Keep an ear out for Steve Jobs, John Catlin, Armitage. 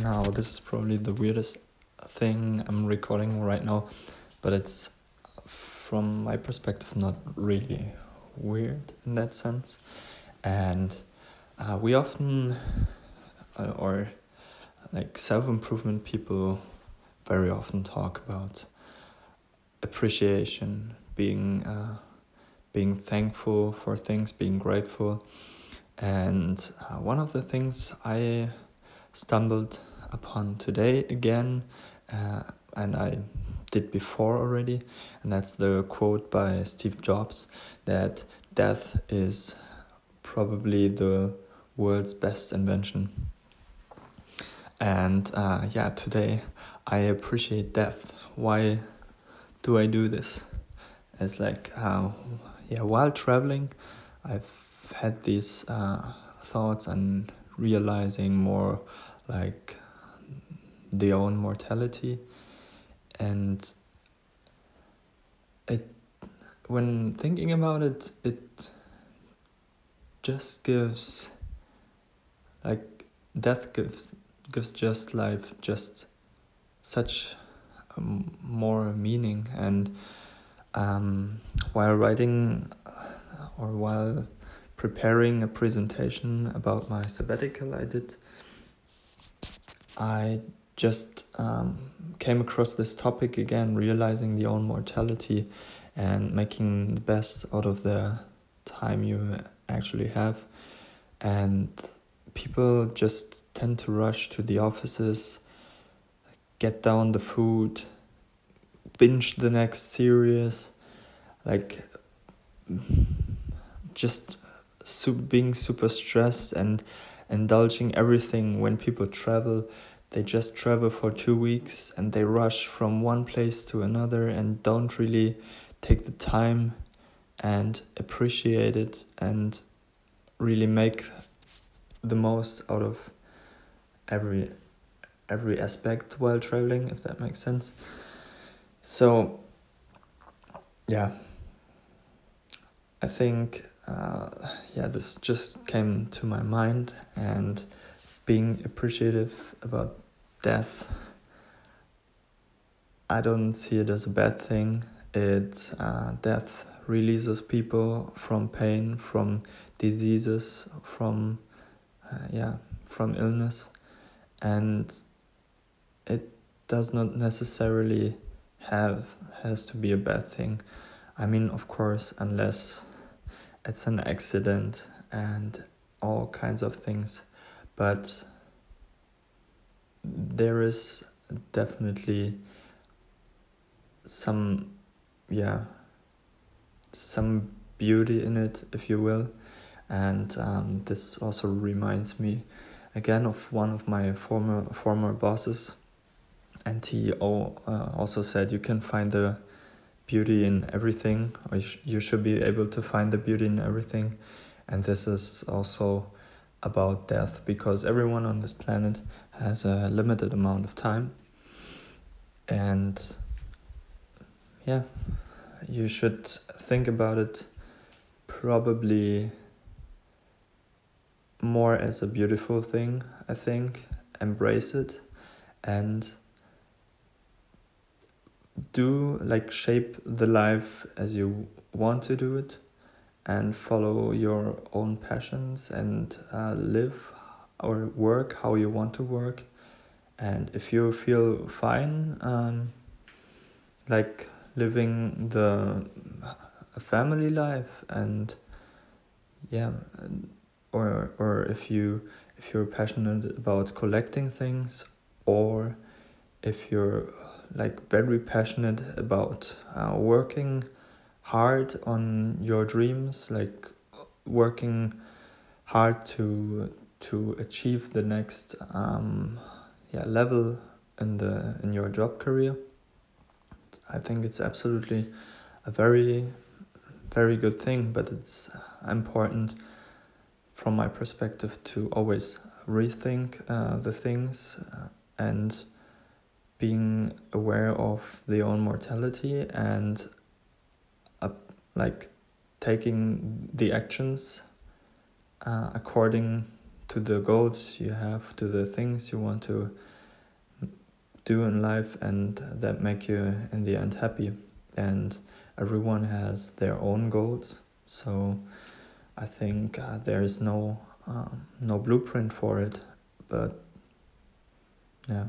Now, this is probably the weirdest thing I'm recording right now, but it's, from my perspective, not really weird in that sense. And we often, or like self-improvement people very often talk about appreciation, being thankful for things, being grateful. And one of the things I stumbled upon today again, and I did before already, and that's the quote by Steve Jobs that death is probably the world's best invention. And yeah, today I appreciate death. Why do I do this? It's like, while traveling, I've had these thoughts and realizing more like their own mortality. And when thinking about it, it just gives, like, death gives just life just such more meaning. And while writing or while preparing a presentation about my sabbatical I just came across this topic again, realizing the own mortality and making the best out of the time you actually have. And people just tend to rush to the offices, get down the food, binge the next series, like just being super stressed and indulging everything. When people travel, they just travel for 2 weeks and they rush from one place to another and don't really take the time and appreciate it and really make the most out of every aspect while traveling, if that makes sense. So yeah, I think this just came to my mind, and being appreciative about death, I don't see it as a bad thing. Death releases people from pain, from diseases, from illness, and it does not necessarily has to be a bad thing. I mean, of course, unless it's an accident and all kinds of things. But there is definitely some beauty in it, if you will. And this also reminds me again of one of my former bosses, and he also said, you can find the beauty in everything, or you should be able to find the beauty in everything. And this is also about death, because everyone on this planet has a limited amount of time, and yeah, you should think about it probably more as a beautiful thing, I think. Embrace it and shape the life as you want to do it, and follow your own passions, and live or work how you want to work. And if you feel fine like living a family life, and or if you're passionate about collecting things, or if you're like very passionate about working hard on your dreams, like working hard to achieve the next level in your job career, I think it's absolutely a very, very good thing. But it's important from my perspective to always rethink the things and being aware of the own mortality, and taking the actions according to the goals you have, to the things you want to do in life, and that make you in the end happy. And everyone has their own goals, so I think there is no blueprint for it, but yeah.